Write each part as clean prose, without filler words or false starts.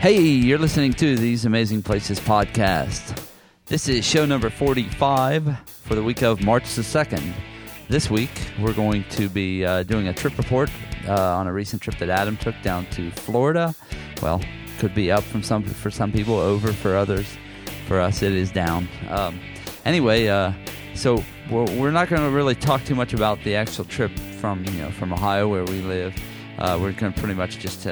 Hey, you're listening to These Amazing Places podcast. This is show number 45 for the week of March the 2nd. This week, we're going to be doing a trip report on a recent trip that Adam took down to Florida. Well, could be up from for some people, over for others. For us, it is down. So we're not going to really talk too much about the actual trip from Ohio where we live. We're going to pretty much just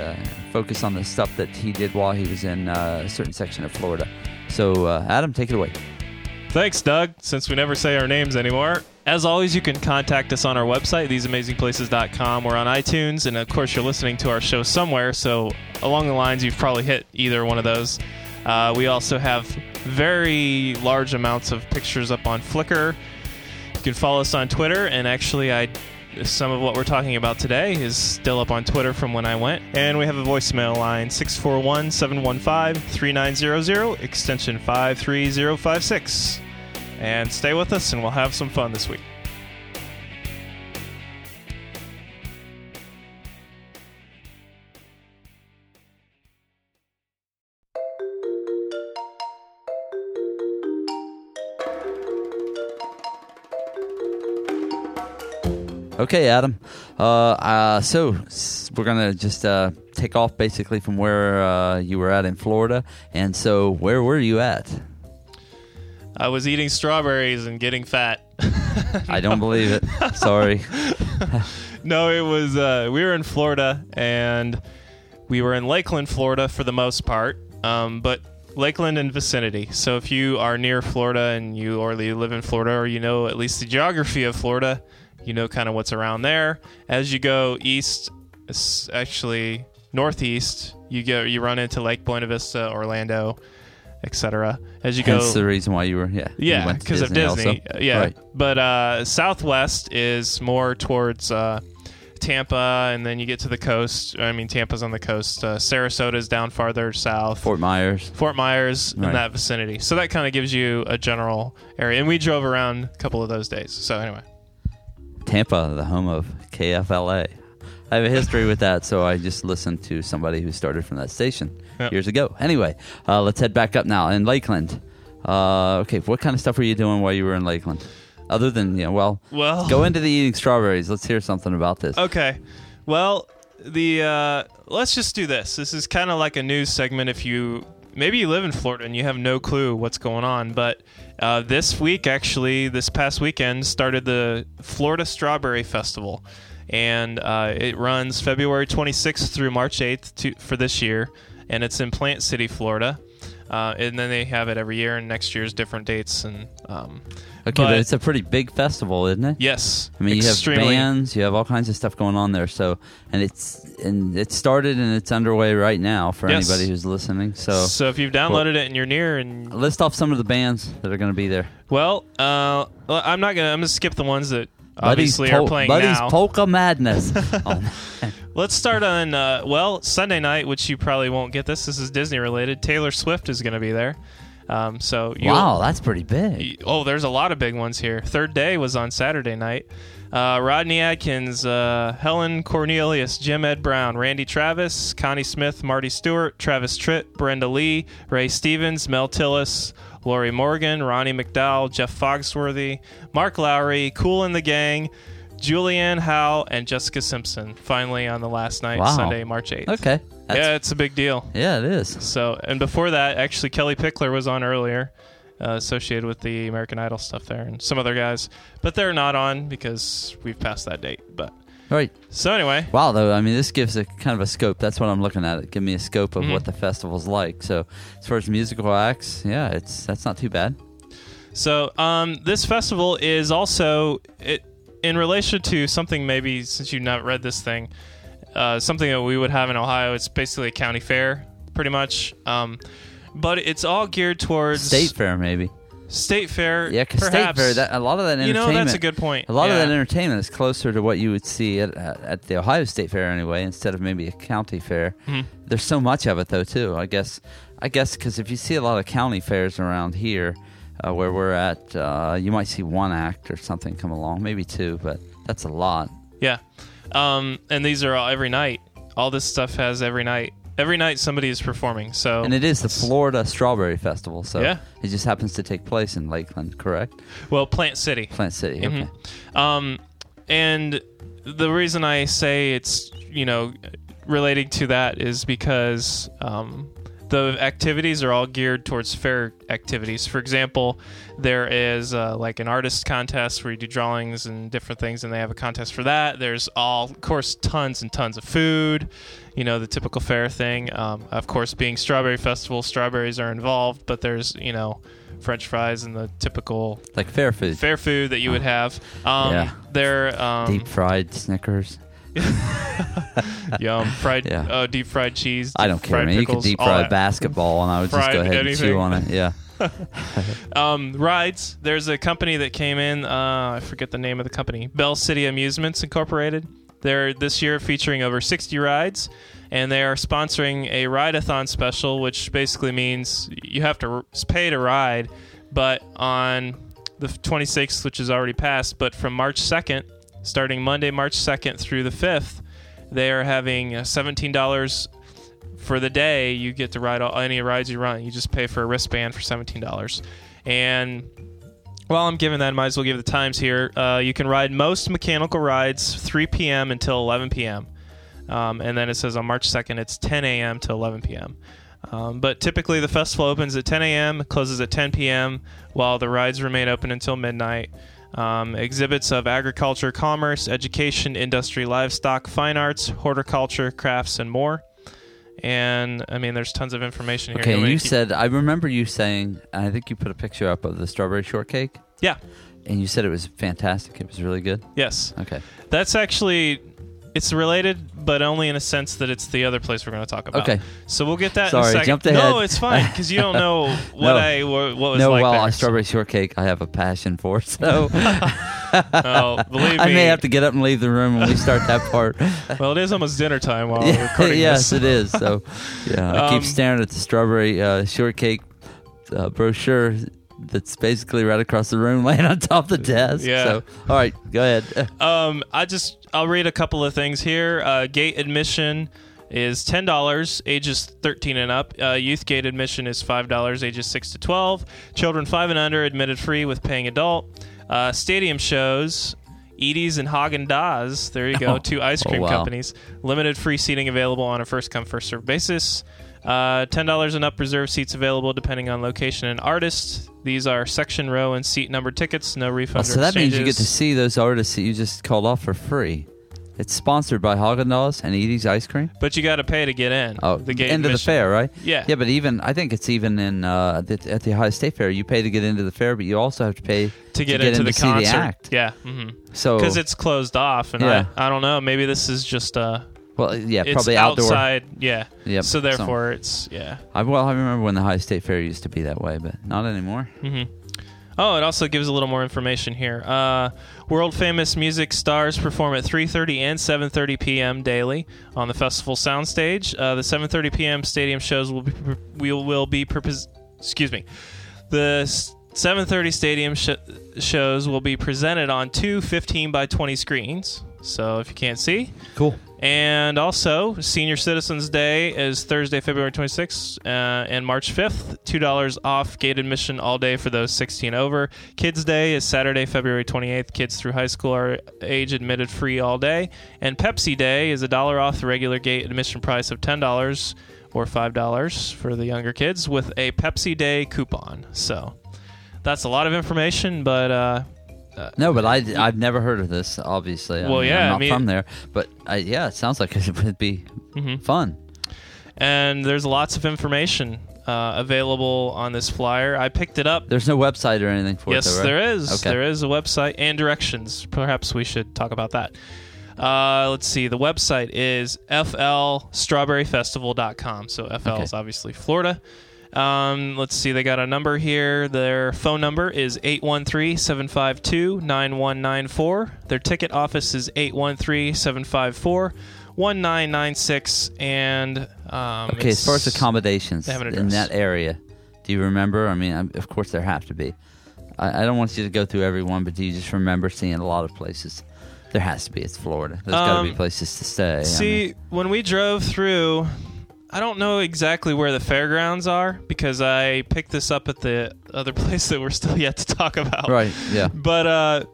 focus on the stuff that he did while he was in a certain section of Florida. So, Adam, take it away. Thanks, Doug. Since we never say our names anymore, as always, you can contact us on our website, theseamazingplaces.com. We're on iTunes, and of course, you're listening to our show somewhere, so along the lines, you've probably hit either one of those. We also have very large amounts of pictures up on Flickr. You can follow us on Twitter, and actually, some of what we're talking about today is still up on Twitter from when I went. And we have a voicemail line, 641-715-3900, extension 53056. And stay with us, and we'll have some fun this week. Okay, Adam. So we're going to just take off basically from where you were at in Florida. And so where were you at? I was eating strawberries and getting fat. I don't believe it. Sorry. No, it was we were in Florida, and we were in Lakeland, Florida for the most part, but Lakeland and vicinity. So if you are near Florida and you live in Florida, or you know at least the geography of Florida, you know kind of what's around there. As you go east, actually northeast, you run into Lake Buena Vista, Orlando, etc. As you go, that's the reason why you were because of Disney. Also. Yeah, right. But southwest is more towards Tampa, and then you get to the coast. I mean, Tampa's on the coast. Sarasota's down farther south. Fort Myers, right. In that vicinity. So that kind of gives you a general area. And we drove around a couple of those days. So anyway. Tampa, the home of KFLA. I have a history with that, so I just listened to somebody who started from that station years ago. Anyway, let's head back up now in Lakeland. Okay, what kind of stuff were you doing while you were in Lakeland? Other than, go into the eating strawberries. Let's hear something about this. Okay. Well, let's just do this. This is kind of like a news segment if you... Maybe you live in Florida and you have no clue what's going on, but this past weekend, started the Florida Strawberry Festival, and it runs February 26th through March 8th for this year, and it's in Plant City, Florida, and then they have it every year, and next year's different dates. And but it's a pretty big festival, isn't it? Yes. I mean, you have bands, you have all kinds of stuff going on there, and it started and it's underway right now for anybody who's listening. So if you've downloaded it and you're near, and list off some of the bands that are going to be there. Well, I'm going to skip the ones that obviously are playing now. Buddy's Polka Madness. Let's start on Sunday night, which you probably won't get this. This is Disney related. Taylor Swift is going to be there. Wow, that's pretty big. There's a lot of big ones here. Third Day was on Saturday night. Rodney Adkins, Helen Cornelius, Jim Ed Brown, Randy Travis, Connie Smith, Marty Stewart, Travis Tritt, Brenda Lee, Ray Stevens, Mel Tillis, Lori Morgan, Ronnie McDowell, Jeff Foxworthy, Mark Lowry, Kool and the Gang, Julianne Howe, and Jessica Simpson, finally on the last night, Sunday, March 8th. Okay. It's a big deal. Yeah, it is. So, and before that, actually, Kelly Pickler was on earlier, associated with the American Idol stuff there, and some other guys, but they're not on because we've passed that date. But right. So anyway. Wow, though, I mean, this gives a kind of a scope. That's what I'm looking at. It gives me a scope of what the festival's like. So as far as musical acts, that's not too bad. So this festival is also in relation to something, maybe since you've not read this thing. Something that we would have in Ohio. It's basically a county fair, pretty much. But it's all geared towards... State fair, maybe. State fair, yeah, because state fair, a lot of that entertainment... that's a good point. A lot of that entertainment is closer to what you would see at the Ohio State Fair anyway, instead of maybe a county fair. Mm-hmm. There's so much of it, though, too, I guess, because if you see a lot of county fairs around here, where we're at, you might see one act or something come along, maybe two, but that's a lot. Yeah. And these are all every night. All this stuff has every night. Every night somebody is performing. So, and it is the Florida Strawberry Festival, so yeah. It just happens to take place in Lakeland, correct? Well, Plant City. Plant City, okay. Mm-hmm. And the reason I say it's, you know, relating to that is because the activities are all geared towards fair activities. For example, there is like an artist contest where you do drawings and different things, and they have a contest for that. There's all, of course, tons and tons of food, you know, the typical fair thing. Of course, being Strawberry Festival, strawberries are involved, but there's, you know, French fries and the typical like fair food that you would have. Yeah. They're deep fried Snickers. Yum. Fried, yeah. Deep fried cheese. I don't care, man. Pickles, you could deep fry basketball, and I would just go ahead and chew on it. Yeah. Rides. There's a company that came in. I forget the name of the company. Belle City Amusements Incorporated. They're this year featuring over 60 rides, and they are sponsoring a ride-a-thon special, which basically means you have to pay to ride. But on the 26th, which is already passed, but from March 2nd. Starting Monday, March 2nd through the 5th, they are having $17 for the day. You get to ride any rides you run. You just pay for a wristband for $17. And while I'm giving that, I might as well give the times here. You can ride most mechanical rides 3 p.m. until 11 p.m. And then it says on March 2nd, it's 10 a.m. to 11 p.m. But typically the festival opens at 10 a.m., closes at 10 p.m., while the rides remain open until midnight. Exhibits of agriculture, commerce, education, industry, livestock, fine arts, horticulture, crafts, and more. And, I mean, there's tons of information here. Okay, you said, I remember you saying, and I think you put a picture up of the strawberry shortcake. Yeah. And you said it was fantastic. It was really good. Yes. Okay. That's actually, it's related, but only in a sense that it's the other place we're going to talk about. Okay. So we'll get that in a second. Jumped ahead. No, it's fine, because you don't know what a strawberry shortcake I have a passion for, so. Oh, believe me. I may have to get up and leave the room when we start that part. Well, it is almost dinner time while we're recording yes, this. Yes, it is. So, yeah, I keep staring at the strawberry shortcake brochure that's basically right across the room laying on top of the desk. Yeah. So, all right, go ahead. I'll read a couple of things here. Gate admission is $10, ages 13 and up. Youth gate admission is $5, ages 6 to 12. Children 5 and under admitted free with paying adult. Stadium shows, Edy's and Haagen-Dazs. There you go, two ice cream companies. Limited free seating available on a first-come, first-served basis. $10 and up reserved seats available depending on location and artist. These are section, row, and seat number tickets. No refunds or exchanges. So that means you get to see those artists that you just called off for free. It's sponsored by Haagen-Dazs and Edy's Ice Cream. But you got to pay to get in. Oh, the gate into the fair, right? Yeah. Yeah, but even, I think it's even in at the Ohio State Fair, you pay to get into the fair, but you also have to pay to get into the concert. See the act. Yeah. Mm-hmm. So, because it's closed off, and yeah. I don't know. Maybe this is just a... Well, yeah, it's probably outside, outdoor. Yeah. Yep. So therefore, it's yeah. I remember when the Ohio State Fair used to be that way, but not anymore. Mm-hmm. Oh, it also gives a little more information here. World famous music stars perform at 3:30 and 7:30 p.m. daily on the festival soundstage. The 7:30 p.m. stadium shows The 7:30 stadium shows will be presented on two 15 by 20 screens. So if you can't see, cool. And also, Senior Citizens Day is Thursday, February 26th and March 5th. $2 off gate admission all day for those 16 over. Kids Day is Saturday, February 28th. Kids through high school are age admitted free all day. And Pepsi Day is $1 off the regular gate admission price of $10 or $5 for the younger kids with a Pepsi Day coupon. So that's a lot of information, but... no, but I've never heard of this, obviously. Well, I'm not from there. But, it sounds like it would be fun. And there's lots of information available on this flyer. I picked it up. There's no website or anything for it, though, right? Yes, there is. Okay. There is a website and directions. Perhaps we should talk about that. Let's see. The website is flstrawberryfestival.com. So FL is obviously Florida. Let's see, they got a number here. Their phone number is 813-752-9194. Their ticket office is 813-754-1996. And okay, as far as accommodations in that area, do you remember? I mean, of course there have to be. I don't want you to go through every one, but do you just remember seeing a lot of places? There has to be. It's Florida. There's got to be places to stay. See, when we drove through... I don't know exactly where the fairgrounds are because I picked this up at the other place that we're still yet to talk about. Right, yeah. But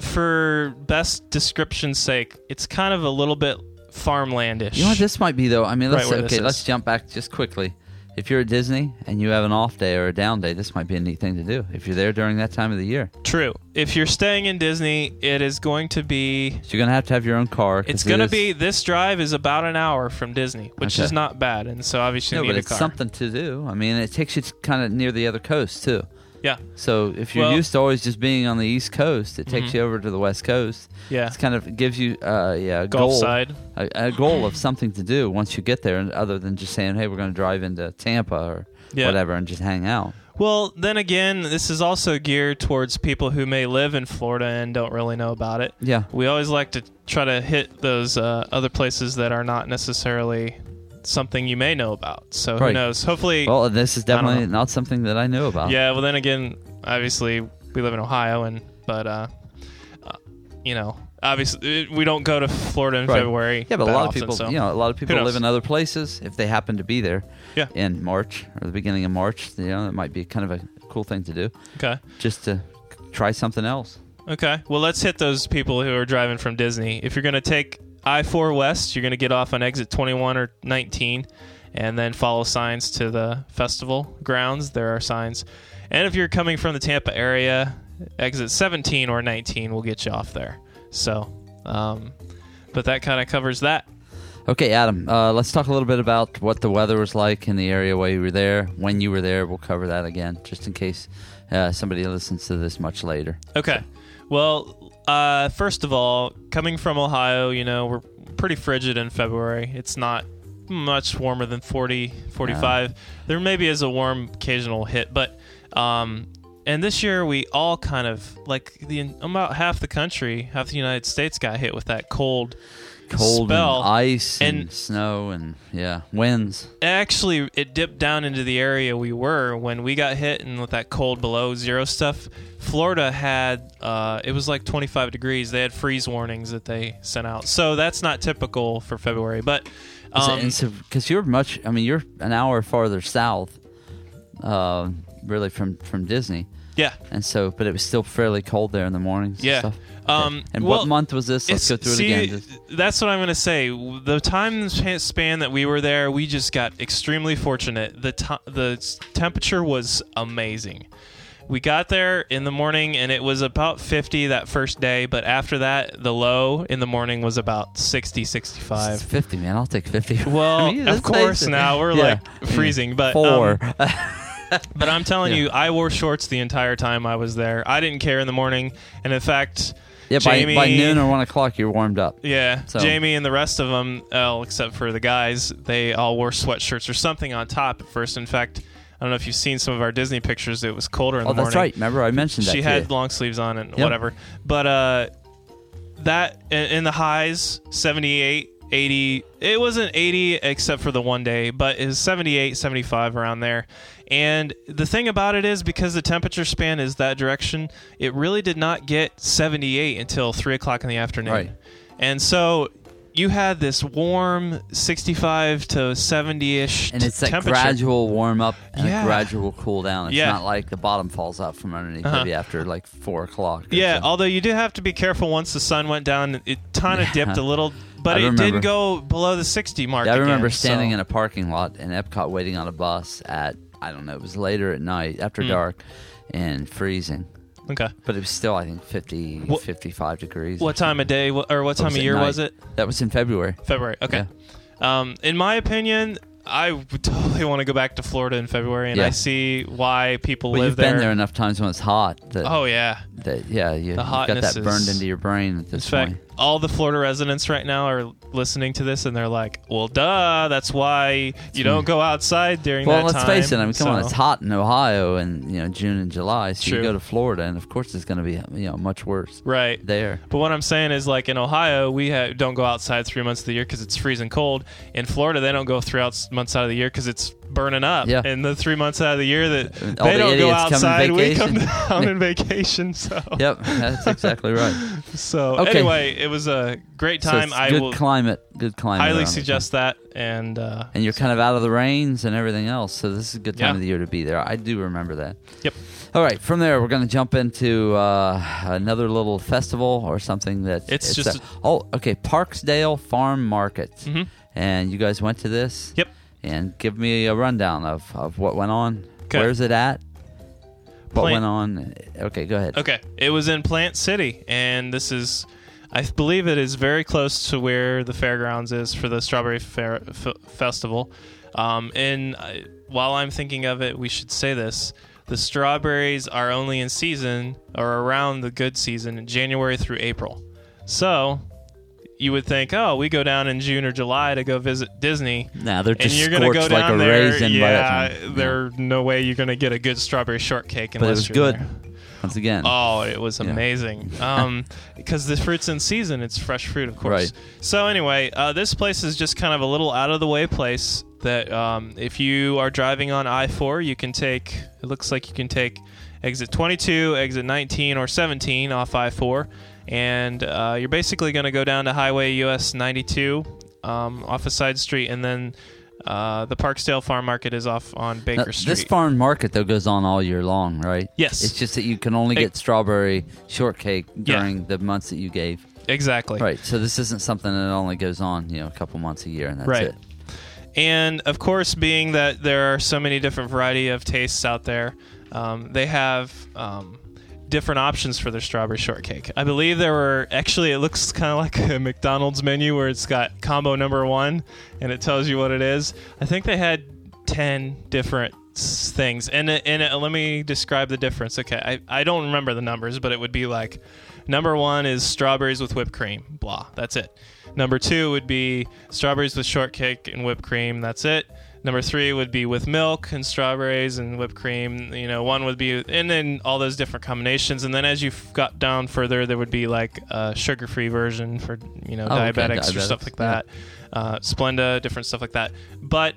for best description's sake, it's kind of a little bit farmlandish. You know what this might be, though? I mean, let's jump back just quickly. If you're at Disney and you have an off day or a down day, this might be a neat thing to do if you're there during that time of the year. True. If you're staying in Disney, it is going to be... So you're going to have your own car. It's going to be... This drive is about an hour from Disney, which is not bad. And so obviously you need a car. It's something to do. I mean, it takes you kind of near the other coast, too. Yeah. So if you're used to always just being on the East Coast, it takes you over to the West Coast. Yeah. It kind of gives you a goal of something to do once you get there, other than just saying, hey, we're going to drive into Tampa or whatever and just hang out. Well, then again, this is also geared towards people who may live in Florida and don't really know about it. Yeah. We always like to try to hit those other places that are not necessarily... something you may know about. So who knows? Hopefully... Well, this is definitely not something that I know about. Yeah, well, then again, obviously, we live in Ohio, obviously, we don't go to Florida in February. Yeah, but a lot of people live in other places if they happen to be there in March or the beginning of March. You know, it might be kind of a cool thing to do. Okay. Just to try something else. Okay. Well, let's hit those people who are driving from Disney. If you're going to take... I-4 West, you're going to get off on exit 21 or 19 and then follow signs to the festival grounds. There are signs. And if you're coming from the Tampa area, exit 17 or 19 will get you off there. So, but that kind of covers that. Okay, Adam, let's talk a little bit about what the weather was like in the area while you were there. When you were there, we'll cover that again, just in case somebody listens to this much later. Okay. So. Well... first of all, coming from Ohio, you know, we're pretty frigid in February. It's not much warmer than 40, 45. No. There maybe is a warm occasional hit, but, and this year we all kind of, about half the United States got hit with that cold spell. And ice and snow and, winds. Actually, it dipped down into the area we were when we got hit and with that cold below zero stuff. Florida had, it was like 25 degrees. They had freeze warnings that they sent out. So that's not typical for February. But because you're an hour farther south, really from Disney. Yeah. And so, but it was still fairly cold there in the mornings and stuff. And what month was this? Let's go through it again. That's what I'm going to say. The time span that we were there, we just got extremely fortunate. The temperature was amazing. We got there in the morning, and it was about 50 that first day. But after that, the low in the morning was about 60, 65. It's 50, man. I'll take 50. Well, of course, nice. Now we're freezing. But four. But I'm telling you, I wore shorts the entire time I was there. I didn't care in the morning. And in fact... Yeah, by noon or 1 o'clock, you're warmed up. Yeah. So. Jamie and the rest of them, except for the guys, they all wore sweatshirts or something on top at first. In fact, I don't know if you've seen some of our Disney pictures. It was colder in the morning. Oh, that's right. Remember, I mentioned that. She had long sleeves on and whatever. But that in the highs, 78, 80. It wasn't 80 except for the one day, but it was 78, 75 around there. And the thing about it is, because the temperature span is that direction, it really did not get 78 until 3 o'clock in the afternoon. Right. And so you had this warm 65 to 70-ish temperature. And it's that gradual warm-up and a gradual cool-down. It's not like the bottom falls out from underneath maybe after 4 o'clock. Yeah, so. Although you do have to be careful once the sun went down. It kind of dipped a little... But it did go below the 60 mark again. I remember standing in a parking lot in Epcot waiting on a bus at, I don't know, it was later at night, after dark, and freezing. Okay. But it was still, I think, 50, 55 degrees. What time of day or what time of year was it? That was in February. February, okay. Yeah. In my opinion, I would totally want to go back to Florida in February, and I see why people live there. You've been there enough times when it's hot. You've got that burned into your brain at this point. In fact, all the Florida residents right now are listening to this, and they're like, well, duh, that's why you don't go outside during that time. Well, let's face it. I mean, come on, it's hot in Ohio in June and July, so you go to Florida, and of course it's going to be much worse there. But what I'm saying is, in Ohio, we don't go outside 3 months of the year because it's freezing cold. In Florida, they don't go 3 months out of the year because it's burning up. Yeah. And the 3 months out of the year that all they don't go outside, we come down and vacation. So. Yep, that's exactly right. So okay. Anyway, it was a great time. So it's good climate. Highly suggest that. And you're kind of out of the rains and everything else. So this is a good time of the year to be there. I do remember that. Yep. All right, from there, we're going to jump into another little festival or something that... Parkesdale Farm Market. Mm-hmm. And you guys went to this? Yep. And give me a rundown of what went on. Okay. Where's it at? Went on? Okay, go ahead. Okay. It was in Plant City, and this is... I believe it is very close to where the fairgrounds is for the Strawberry Festival. While I'm thinking of it, we should say this. The strawberries are only in season or around the good season in January through April. So you would think, oh, we go down in June or July to go visit Disney. Nah, they're just scorched like a raisin. Yeah, there's no way you're going to get a good strawberry shortcake unless you're there. But it was good. Once again. Oh, it was amazing. Because the fruit's in season. It's fresh fruit, of course. Right. So anyway, this place is just kind of a little out-of-the-way place that if you are driving on I-4, it looks like you can take exit 22, exit 19, or 17 off I-4. And you're basically going to go down to Highway US 92 off a side street, and then... the Parkesdale Farm Market is off on Baker Street. This farm market, though, goes on all year long, right? Yes. It's just that you can only get strawberry shortcake during the months that you gave. Exactly. Right. So this isn't something that only goes on, a couple months a year, and that's it. And, of course, being that there are so many different variety of tastes out there, they have... different options for their strawberry shortcake. I believe there were actually, it looks kind of like a McDonald's menu where it's got combo number 1 and it tells you what it is. I think they had 10 different things. And let me describe the difference. Okay, I don't remember the numbers, but it would be like number 1 is strawberries with whipped cream. Blah. That's it. Number 2 would be strawberries with shortcake and whipped cream. That's it. Number 3 would be with milk and strawberries and whipped cream. 1 would be, and then all those different combinations. And then as you got down further, there would be like a sugar-free version for diabetics or stuff like that. Yeah. Splenda, different stuff like that. But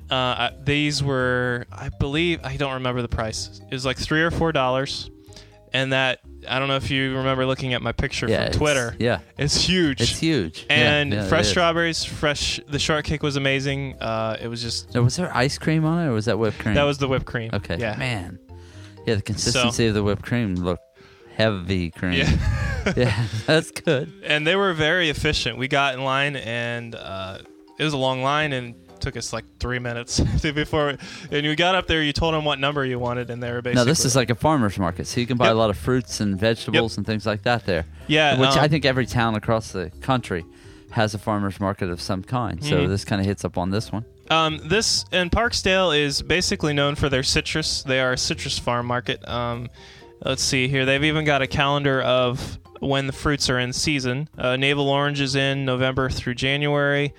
these were, I believe, I don't remember the price. It was like $3 or $4, and that. I don't know if you remember looking at my picture from Twitter. It's huge. It's huge. And fresh strawberries, fresh. The shortcake was amazing. It was just... Now, was there ice cream on it, or was that whipped cream? That was the whipped cream. Okay. Yeah. Man. Yeah, the consistency of the whipped cream looked heavy cream. Yeah. Yeah, that's good. And they were very efficient. We got in line, and it was a long line, and took us like 3 minutes before, and you got up there, you told them what number you wanted, and they were basically... No, this is like a farmer's market, so you can buy a lot of fruits and vegetables and things like that there. Yeah. Which I think every town across the country has a farmer's market of some kind, so this kind of hits up on this one. This, and Parkesdale is basically known for their citrus. They are a citrus farm market. Let's see here. They've even got a calendar of when the fruits are in season. Navel orange is in November through January.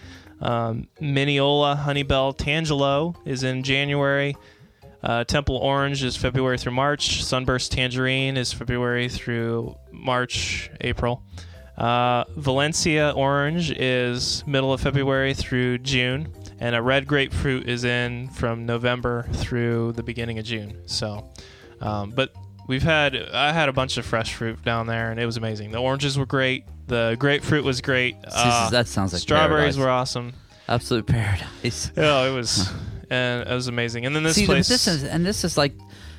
Mineola, Honeybell, Tangelo is in January. Temple Orange is February through March. Sunburst Tangerine is February through March, April. Valencia Orange is middle of February through June. And a red grapefruit is in from November through the beginning of June. So, but I had a bunch of fresh fruit down there, and it was amazing. The oranges were great. The grapefruit was great. That sounds like strawberries paradise. Were awesome. Absolute paradise. Yeah, it was amazing. And then this place, this is like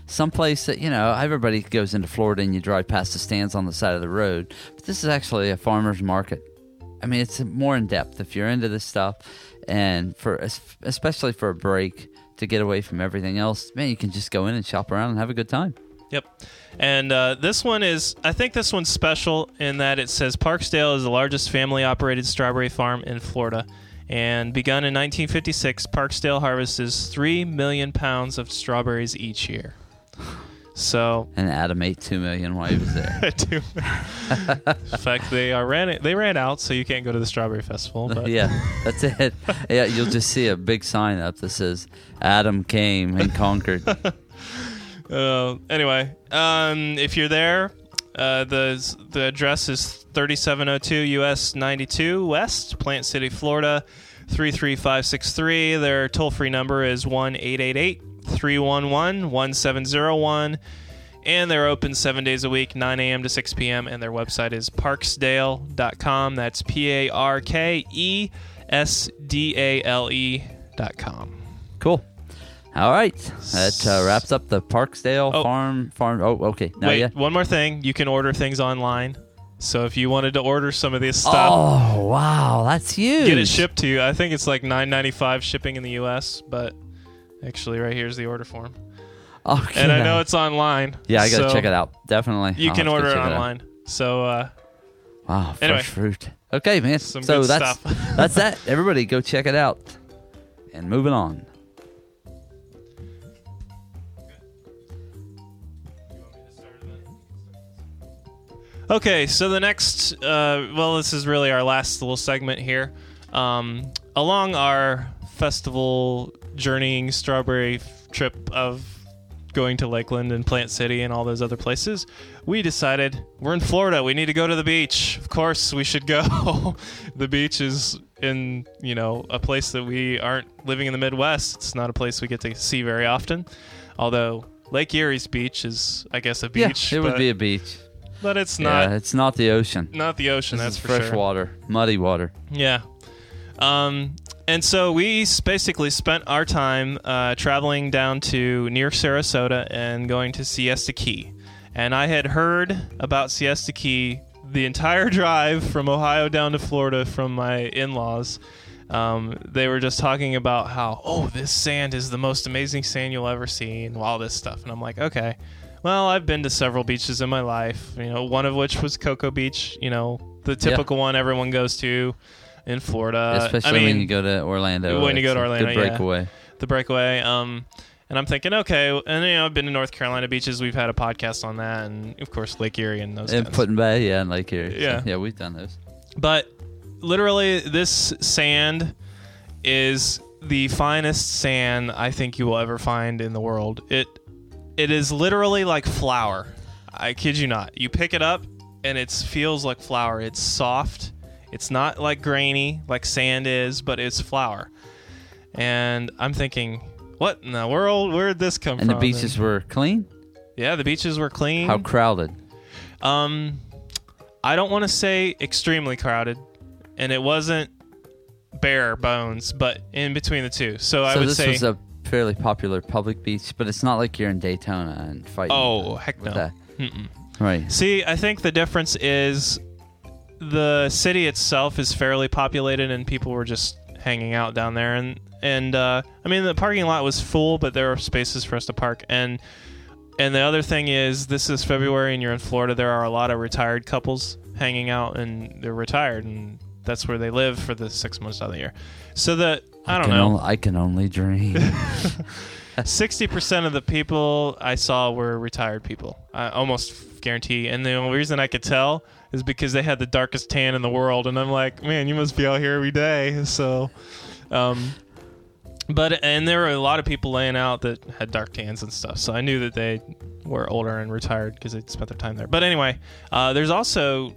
some place that everybody goes into Florida and you drive past the stands on the side of the road. But this is actually a farmer's market. I mean, it's more in depth if you're into this stuff, and especially for a break to get away from everything else. Man, you can just go in and shop around and have a good time. Yep. And this one is, I think this one's special in that it says Parkesdale is the largest family-operated strawberry farm in Florida. And begun in 1956, Parkesdale harvests 3 million pounds of strawberries each year. So, and Adam ate 2 million while he was there. 2 million. In fact, they ran out, so you can't go to the Strawberry Festival. But. Yeah, that's it. Yeah, you'll just see a big sign up that says, Adam came and conquered. Anyway, if you're there, the address is 3702 US 92 West, Plant City, Florida, 33563. Their toll-free number is 1-888-311-1701. And they're open 7 days a week, 9 a.m. to 6 p.m. And their website is parkesdale.com. That's Parkesdale.com. Cool. All right. That wraps up the Parkesdale Farm. Oh, okay. Now, wait, one more thing. You can order things online. So if you wanted to order some of this stuff. Oh, wow. That's huge. Get it shipped to you. I think it's like $9.95 shipping in the U.S., but actually right here is the order form. Okay. And I know it's online. Yeah, I got to check it out. Definitely. You can order it online. So, wow, fresh fruit. Okay, man. So that's stuff. That's that. Everybody go check it out. And moving on. Okay, so the next, well, this is really our last little segment here. Along our festival journeying strawberry trip of going to Lakeland and Plant City and all those other places, we decided we're in Florida. We need to go to the beach. Of course, we should go. The beach is in, you know, a place that we aren't living in the Midwest. It's not a place we get to see very often. Although Lake Erie's beach is, I guess, a beach. Yeah, it would be a beach. But it's not. Yeah, it's not the ocean. Not the ocean, that's for sure. Fresh water, muddy water. Yeah. And so we basically spent our time traveling down to near Sarasota and going to Siesta Key. And I had heard about Siesta Key the entire drive from Ohio down to Florida from my in-laws. They were just talking about how, oh, this sand is the most amazing sand you'll ever see and all this stuff. And I'm like, okay. Well, I've been to several beaches in my life, you know, one of which was Cocoa Beach, you know, the typical one everyone goes to in Florida. Especially when you go to Orlando. When you go to Orlando, the breakaway. Yeah. The breakaway. And I'm thinking, okay, and, you know, I've been to North Carolina beaches. We've had a podcast on that. And, of course, Lake Erie and those and guys. Put in Bay, yeah, and Lake Erie. Yeah. So, yeah, we've done those. But literally this sand is the finest sand I think you will ever find in the world. It is literally like flour. I kid you not. You pick it up, and it feels like flour. It's soft. It's not like grainy, like sand is, but it's flour. And I'm thinking, what in the world? Where did this come from? And the beaches were clean? Yeah, the beaches were clean. How crowded? I don't want to say extremely crowded, and it wasn't bare bones, but in between the two. So I would say... this was a fairly popular public beach, but it's not like you're in Daytona and fighting. Oh, heck no. Right. See, I think the difference is the city itself is fairly populated and people were just hanging out down there. And I mean, the parking lot was full, but there are spaces for us to park. And the other thing is, this is February and you're in Florida. There are a lot of retired couples hanging out and they're retired and that's where they live for the 6 months out of the year. So I don't know. I can only dream. 60% of the people I saw were retired people. I almost guarantee. And the only reason I could tell is because they had the darkest tan in the world. And I'm like, man, you must be out here every day. So, and there were a lot of people laying out that had dark tans and stuff. So I knew that they were older and retired because they'd spent their time there. But anyway, there's also...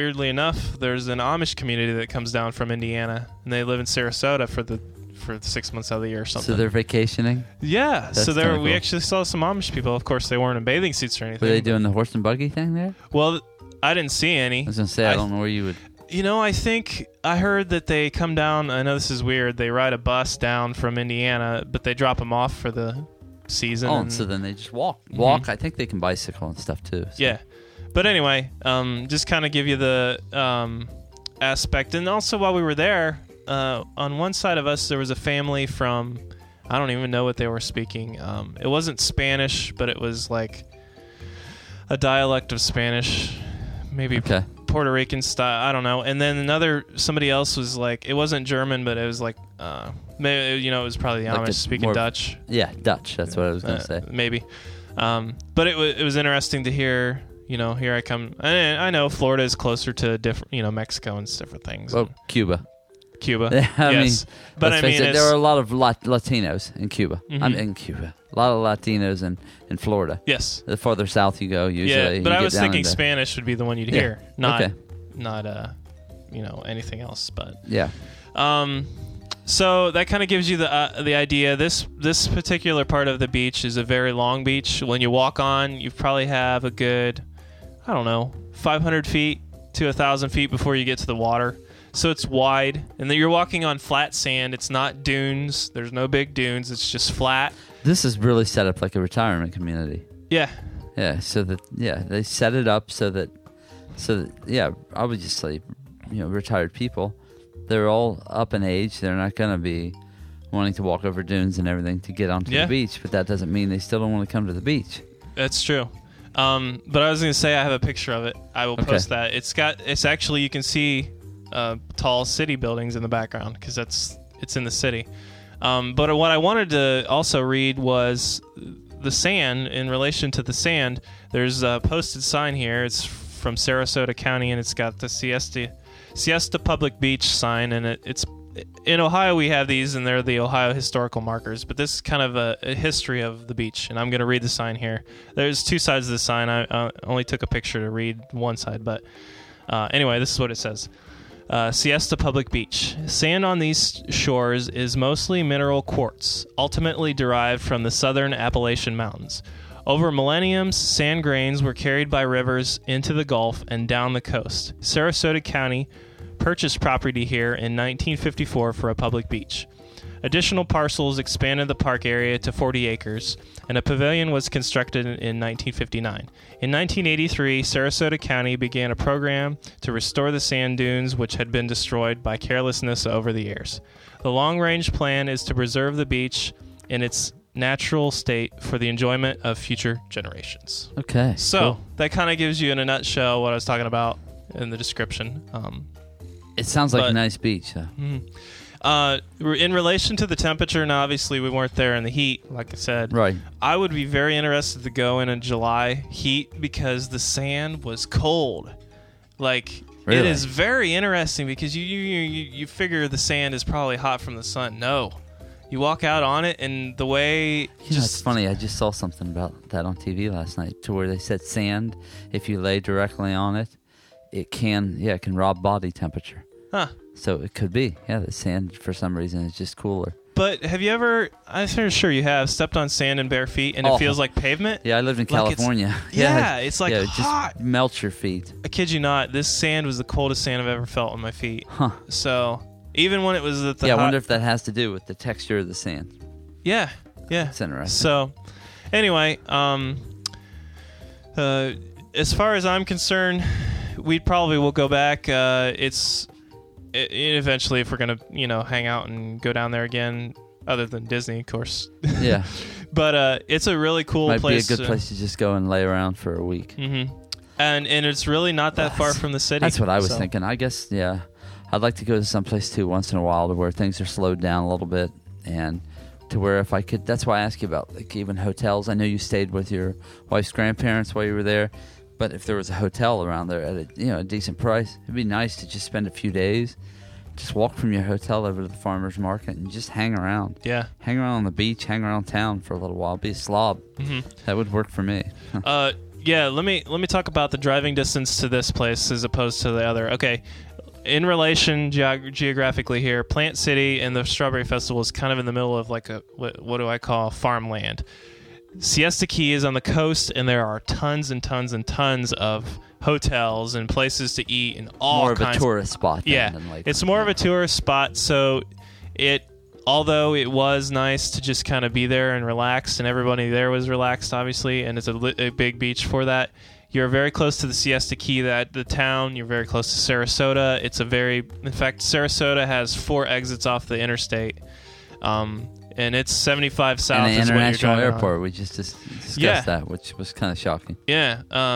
weirdly enough, there's an Amish community that comes down from Indiana, and they live in Sarasota for 6 months out of the year or something. So they're vacationing? Yeah. That's so there, we actually saw some Amish people. Of course, they weren't in bathing suits or anything. Were they doing the horse and buggy thing there? Well, I didn't see any. I was going to say, I don't know where you would... You know, I think I heard that they come down... I know this is weird. They ride a bus down from Indiana, but they drop them off for the season. Oh, and so then they just walk. Mm-hmm. Walk. I think they can bicycle and stuff, too. So. Yeah. But anyway, just kind of give you the aspect. And also while we were there, on one side of us, there was a family from, I don't even know what they were speaking. It wasn't Spanish, but it was like a dialect of Spanish, maybe Puerto Rican style. I don't know. And then somebody else was like, it wasn't German, but it was like, maybe, you know, it was probably the Amish speaking Dutch. Yeah, Dutch. That's what I was going to say. Maybe. But it was interesting to hear... You know, here I come. And I know Florida is closer to different, you know, Mexico and different things. Well, Cuba. Yes. Mean, but I mean, there are a lot of Latinos in Cuba. Mm-hmm. I'm in Cuba. A lot of Latinos in Florida. Yes. The farther south you go, usually. Yeah, but I was thinking Spanish would be the one you'd hear, not you know, anything else. But yeah. So that kind of gives you the idea. This particular part of the beach is a very long beach. When you walk on, you probably have a good, 500 feet to 1,000 feet before you get to the water. So it's wide, and then you're walking on flat sand. It's not dunes. There's no big dunes. It's just flat. This is really set up like a retirement community. Yeah. Yeah. They set it up so that obviously, retired people, they're all up in age. They're not going to be wanting to walk over dunes and everything to get onto the beach, but that doesn't mean they still don't want to come to the beach. That's true. But I was going to say I have a picture of it. I will post that. It's actually, you can see tall city buildings in the background because it's in the city. But what I wanted to also read was the sand. In relation to the sand, there's a posted sign here. It's from Sarasota County, and it's got the Siesta Public Beach sign, and it's in Ohio. We have these, and they're the Ohio historical markers. But this is kind of a history of the beach, and I'm going to read the sign here. There's two sides of the sign. I only took a picture to read one side, but anyway, this is what it says. Siesta Public Beach. Sand on these shores is mostly mineral quartz, ultimately derived from the southern Appalachian Mountains. Over millennia, sand grains were carried by rivers into the Gulf and down the coast. Sarasota County purchased property here in 1954 for a public beach. Additional parcels expanded the park area to 40 acres, and a pavilion was constructed in 1959. In 1983, Sarasota County began a program to restore the sand dunes which had been destroyed by carelessness over the years. The long-range plan is to preserve the beach in its natural state for the enjoyment of future generations. Okay. So cool. That kind of gives you in a nutshell what I was talking about in the description. It sounds like a nice beach, though. Mm-hmm. In relation to the temperature, and obviously we weren't there in the heat, like I said. Right. I would be very interested to go in a July heat because the sand was cold. Really? It is very interesting because you figure the sand is probably hot from the sun. No. You walk out on it, and the way... it's funny. I just saw something about that on TV last night to where they said sand, if you lay directly on it, it can rob body temperature. Huh. So it could be. Yeah, the sand, for some reason, is just cooler. But have you ever, I'm sure you have, stepped on sand in bare feet and it feels like pavement? Yeah, I lived in California. It's hot. Just melts your feet. I kid you not, this sand was the coldest sand I've ever felt on my feet. Huh. So, even when it was I wonder if that has to do with the texture of the sand. Yeah, yeah. It's interesting. So, anyway, as far as I'm concerned, we probably will go back. Eventually, if we're going to, hang out and go down there again, other than Disney, of course. Yeah. But it's a really cool place. Might be a good place to just go and lay around for a week. Mm-hmm. And it's really not that far from the city. That's what I was thinking. I guess, yeah, I'd like to go to someplace, too, once in a while to where things are slowed down a little bit and to where if I could. That's why I asked you about, even hotels. I know you stayed with your wife's grandparents while you were there. But if there was a hotel around there at a decent price, it'd be nice to just spend a few days, just walk from your hotel over to the farmer's market and just hang around. Yeah. Hang around on the beach, hang around town for a little while, be a slob. Mm-hmm. That would work for me. Let me talk about the driving distance to this place as opposed to the other. Okay. In relation geographically here, Plant City and the Strawberry Festival is kind of in the middle of what do I call farmland. Siesta Key is on the coast, and there are tons and tons and tons of hotels and places to eat and all kinds. More of a tourist spot. Yeah, it's more of a tourist spot, so although it was nice to just kind of be there and relax, and everybody there was relaxed, obviously, and it's a big beach for that. You're very close to the Siesta Key, the town. You're very close to Sarasota. In fact, Sarasota has 4 exits off the interstate. And it's 75 south. And the international airport. We just discussed that, which was kind of shocking. Yeah. So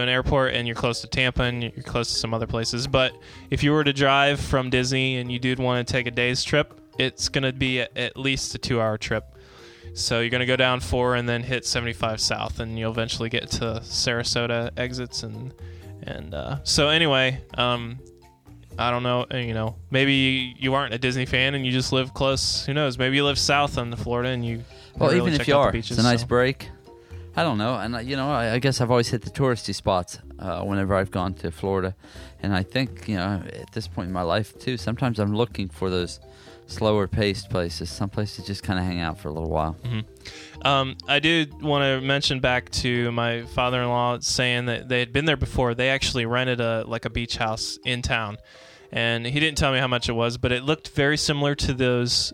an airport, and you're close to Tampa, and you're close to some other places. But if you were to drive from Disney and you did want to take a day's trip, it's going to be at least a 2-hour trip. So you're going to go down 4 and then hit 75 south, and you'll eventually get to Sarasota exits. So anyway... I don't know, maybe you aren't a Disney fan and you just live close. Who knows? Maybe you live south on Florida and you. Well, even if you are, it's a nice break. I don't know. And, you know, I guess I've always hit the touristy spots whenever I've gone to Florida. And I think, you know, at this point in my life, too, sometimes I'm looking for those slower-paced places, someplace to just kind of hang out for a little while. Mm-hmm. I do want to mention back to my father-in-law saying that they had been there before. They actually rented a beach house in town. And he didn't tell me how much it was, but it looked very similar to those...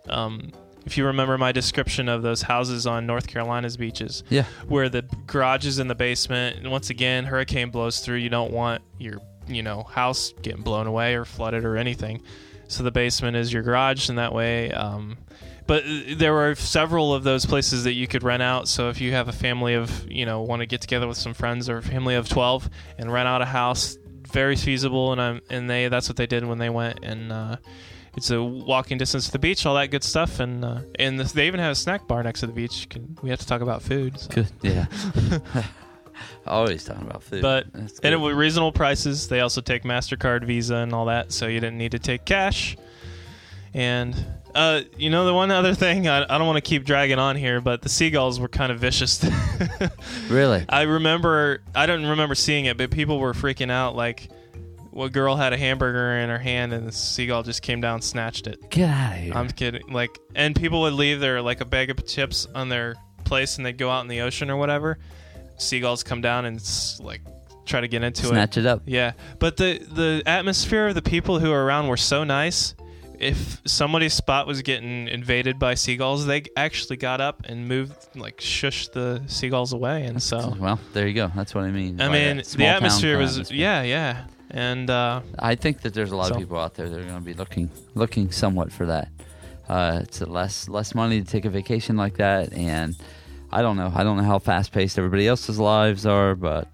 if you remember my description of those houses on North Carolina's beaches, yeah, where the garage is in the basement, and once again, hurricane blows through. You don't want your, you know, house getting blown away or flooded or anything, so the basement is your garage, and that way. But there were several of those places that you could rent out. So if you have a family of, you know, want to get together with some friends, or a family of 12 and rent out a house, very feasible. And that's what they did when they went and. It's a walking distance to the beach, all that good stuff, and they even have a snack bar next to the beach. We have to talk about food. So. Good, yeah. Always talking about food. But and with reasonable prices, they also take MasterCard, Visa, and all that, so you didn't need to take cash. And you know, the one other thing, I don't want to keep dragging on here, but the seagulls were kind of vicious. Really? I don't remember seeing it, but people were freaking out like. Well, a girl had a hamburger in her hand, and the seagull just came down and snatched it. Get out of here. I'm kidding. Like, and people would leave their, like, a bag of chips on their place, and they'd go out in the ocean or whatever. Seagulls come down and, like, try to get into it. Snatch it up. Yeah. But the atmosphere of the people who were around were so nice. If somebody's spot was getting invaded by seagulls, they actually got up and moved, like, shushed the seagulls away. And so... Well, there you go. That's what I mean. I mean, the atmosphere was... Yeah, yeah. And I think that there's a lot of people out there that are going to be looking somewhat for that. It's less money to take a vacation like that, and I don't know how fast paced everybody else's lives are, but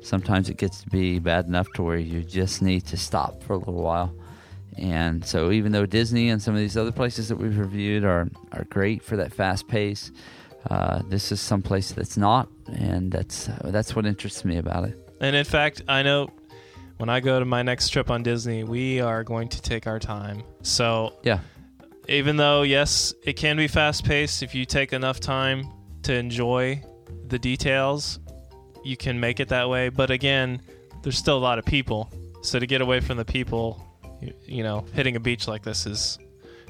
sometimes it gets to be bad enough to where you just need to stop for a little while. And so, even though Disney and some of these other places that we've reviewed are great for that fast pace, this is some place that's not, and that's what interests me about it. And in fact, I know. When I go to my next trip on Disney, we are going to take our time. So, yeah. Even though, yes, it can be fast-paced, if you take enough time to enjoy the details, you can make it that way. But again, there's still a lot of people. So to get away from the people, you know, hitting a beach like this is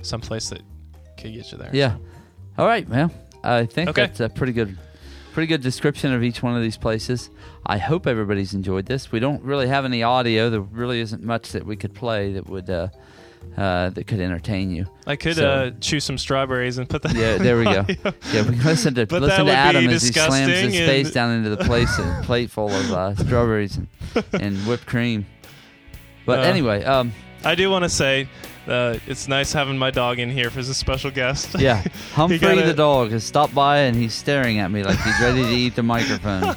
someplace that could get you there. Yeah. All right, man. I think that's a pretty good description of each one of these places. I hope everybody's enjoyed this. We don't really have any audio. There really isn't much that we could play that would that could entertain you. I could chew some strawberries and put that. Yeah, there we audio. Go. Yeah, we can listen to Adam as he slams his face down into the plate full of strawberries and whipped cream. But anyway, I do want to say. It's nice having my dog in here as a special guest. Yeah, Humphrey the dog has stopped by and he's staring at me like he's ready to eat the microphone.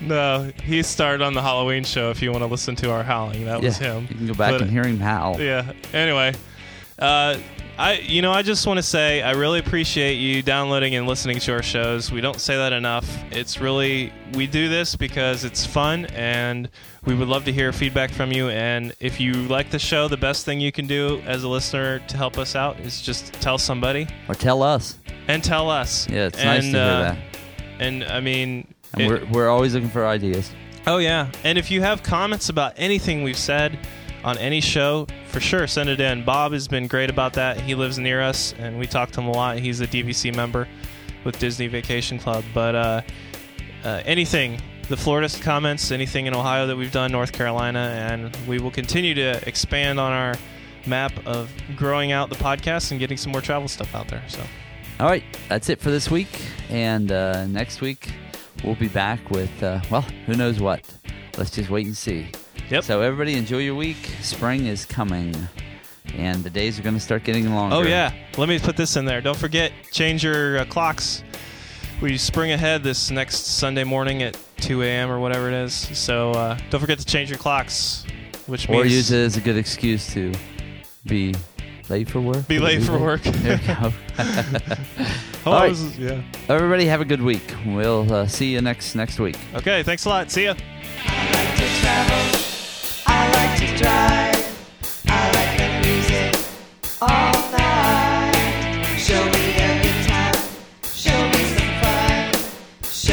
No, he starred on the Halloween show. If you want to listen to our howling, that was him. You can go back and hear him howl. Yeah. Anyway, I just want to say I really appreciate you downloading and listening to our shows. We don't say that enough. It's really, we do this because it's fun, and we would love to hear feedback from you. And if you like the show, the best thing you can do as a listener to help us out is just tell somebody. Or tell us. And tell us. Yeah, it's nice to hear that. And I mean... And we're always looking for ideas. Oh, yeah. And if you have comments about anything we've said on any show, for sure, send it in. Bob has been great about that. He lives near us, and we talk to him a lot. He's a DVC member with Disney Vacation Club. But anything... The Florida comments, anything in Ohio that we've done, North Carolina, and we will continue to expand on our map of growing out the podcast and getting some more travel stuff out there. So, all right, that's it for this week, and next week we'll be back with, who knows what. Let's just wait and see. Yep. So everybody enjoy your week. Spring is coming, and the days are going to start getting longer. Oh, yeah. Let me put this in there. Don't forget, change your clocks. We spring ahead this next Sunday morning at 2 a.m. or whatever it is. So don't forget to change your clocks, which means... Or use it as a good excuse to be late for work. Be late for work. There we go. All right. Yeah. Everybody have a good week. We'll see you next week. Okay, thanks a lot. See ya. I like to travel. I like to drive. I like the music all night. Show me everything. Show me some fun.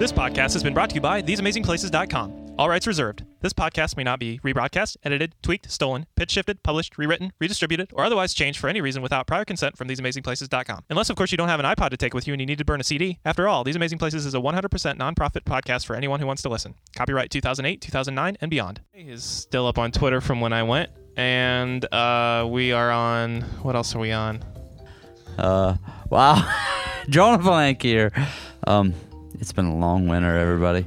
This podcast has been brought to you by theseamazingplaces.com. All rights reserved. This podcast may not be rebroadcast, edited, tweaked, stolen, pitch shifted, published, rewritten, redistributed, or otherwise changed for any reason without prior consent from theseamazingplaces.com. Unless, of course, you don't have an iPod to take with you and you need to burn a CD. After all, These Amazing Places is a 100% nonprofit podcast for anyone who wants to listen. Copyright 2008, 2009, and beyond. He's still up on Twitter from when I went. And we are on... What else are we on? Wow. Drawing a blank here. It's been a long winter, everybody.